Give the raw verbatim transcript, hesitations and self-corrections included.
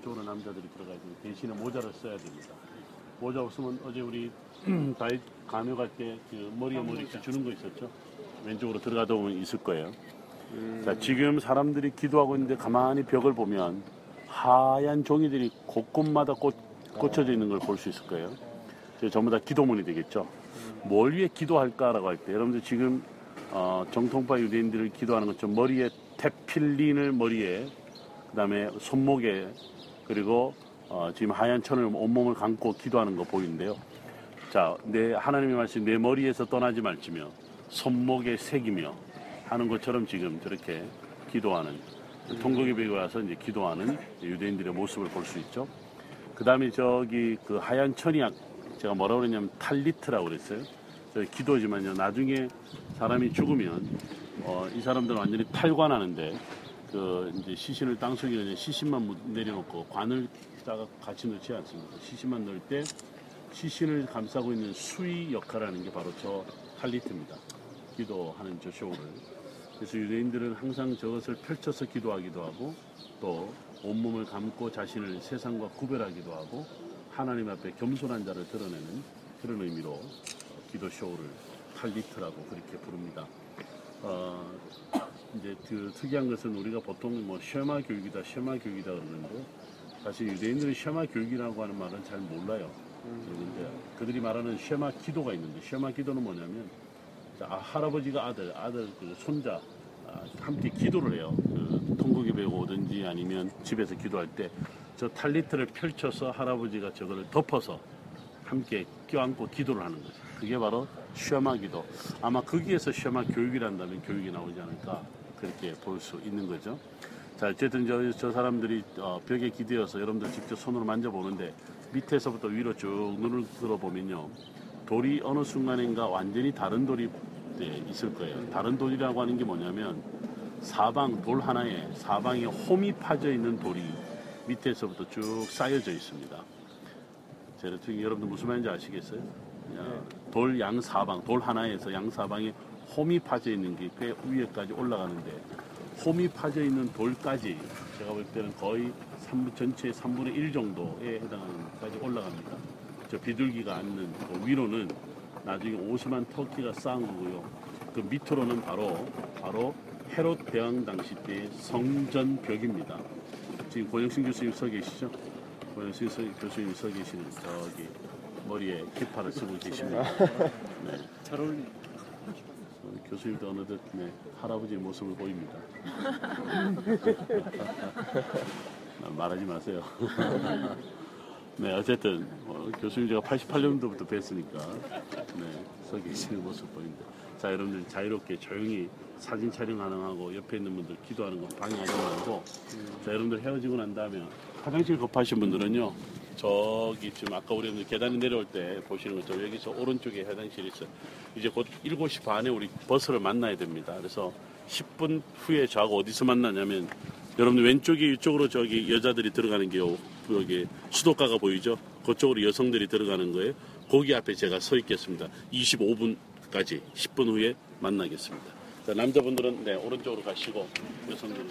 양쪽으로 남자들이 들어가야 됩니다. 대신에 모자를 써야 됩니다. 모자 없으면 어제 우리 다이 간호갈 때 그 머리에 머리띠 주는 거 있었죠? 왼쪽으로 들어가다 보면 있을 거예요. 음. 자, 지금 사람들이 기도하고 있는데 가만히 벽을 보면 하얀 종이들이 곳곳마다 꽂, 꽂혀져 있는 걸 볼 수 있을 거예요. 전부 다 기도문이 되겠죠. 뭘 위해 기도할까라고 할 때 여러분들 지금 어, 정통파 유대인들을 기도하는 것처럼 머리에 테필린을 머리에, 그 다음에 손목에, 그리고 어, 지금 하얀 천을 온몸을 감고 기도하는 거 보이는데요. 자, 내 하나님의 말씀 내 머리에서 떠나지 말지며 손목에 새기며 하는 것처럼 지금 저렇게 기도하는, 통곡의 벽에 와서 이제 기도하는 유대인들의 모습을 볼 수 있죠. 그 다음에 저기 그 하얀 천이 제가 뭐라고 그랬냐면 탈리트라고 그랬어요. 기도지만요, 나중에 사람이 죽으면 어, 이 사람들은 완전히 탈관하는데 그 이제 시신을 땅속에 그냥 시신만 내려놓고 관을 다가 같이 넣지 않습니다. 시신만 넣을 때 시신을 감싸고 있는 수의 역할을 하는 게 바로 저 탈리트입니다. 기도하는 저 쇼를. 그래서 유대인들은 항상 저것을 펼쳐서 기도하기도 하고 또 온몸을 감고 자신을 세상과 구별하기도 하고 하나님 앞에 겸손한 자를 드러내는 그런 의미로 기도쇼를 탈리트라고 그렇게 부릅니다. 어, 이제 그 특이한 것은 우리가 보통 뭐 쉐마 교육이다, 쉐마 교육이다 그러는데 사실 유대인들은 쉐마 교육이라고 하는 말은 잘 몰라요. 그런데 그들이 말하는 쉐마 기도가 있는데 쉐마 기도는 뭐냐면 자, 할아버지가 아들, 아들 그 손자 아, 함께 기도를 해요. 그 통곡의 벽에 오든지 아니면 집에서 기도할 때 저 탈리트를 펼쳐서 할아버지가 저거를 덮어서 함께 껴안고 기도를 하는 거죠. 그게 바로 쉐마 기도. 아마 거기에서 쉐마 교육이란다면 교육이 나오지 않을까 그렇게 볼 수 있는 거죠. 자, 어쨌든 저, 저 사람들이 어, 벽에 기대어서 여러분들 직접 손으로 만져보는데 밑에서부터 위로 쭉 눈을 들어보면요. 돌이 어느 순간인가 완전히 다른 돌이 네, 있을 거예요. 다른 돌이라고 하는 게 뭐냐면 사방 돌 하나에 사방에 홈이 파져 있는 돌이 밑에서부터 쭉 쌓여져 있습니다. 제가 지금 여러분들 무슨 말인지 아시겠어요? 돌 양 사방, 돌 하나에서 양 사방에 홈이 파져 있는 게 꽤 위에까지 올라가는데 홈이 파져 있는 돌까지 제가 볼 때는 거의 삼, 전체의 삼분의 일 정도에 해당하는 것까지 올라갑니다. 저 비둘기가 앉는 그 위로는 나중에 오스만 터키가 쌓은 거고요. 그 밑으로는 바로 바로 헤롯 대왕 당시 때의 성전 벽입니다. 지금 권영신 교수님 서 계시죠? 권영신 서, 교수님 서 계시는 저기 머리에 키파를 쓰고 계십니다. 네. 잘 어울리네. 교수님도 어느덧 네, 할아버지의 모습을 보입니다. 말하지 마세요. 네, 어쨌든 어, 교수님 제가 팔십팔 년도부터 뵀으니까 네, 서 계시는 모습 보입니다. 자, 여러분들 자유롭게 조용히 사진 촬영 가능하고 옆에 있는 분들 기도하는 거 방해하지 말고 음. 자, 여러분들 헤어지고 난 다음에 화장실 급하신 분들은요 저기 지금 아까 우리 분들 계단에 내려올 때 보시는 것처럼 여기서 오른쪽에 화장실이 있어요. 이제 곧 일곱 시 반에 우리 버스를 만나야 됩니다. 그래서 십 분 후에 저하고 어디서 만나냐면 여러분들 왼쪽이 이쪽으로 저기 여자들이 들어가는 게 여기 수도가가 보이죠? 그쪽으로 여성들이 들어가는 거예요. 거기 앞에 제가 서 있겠습니다. 이십오 분까지 십 분 후에 만나겠습니다. 자, 남자분들은 네, 오른쪽으로 가시고 여성들은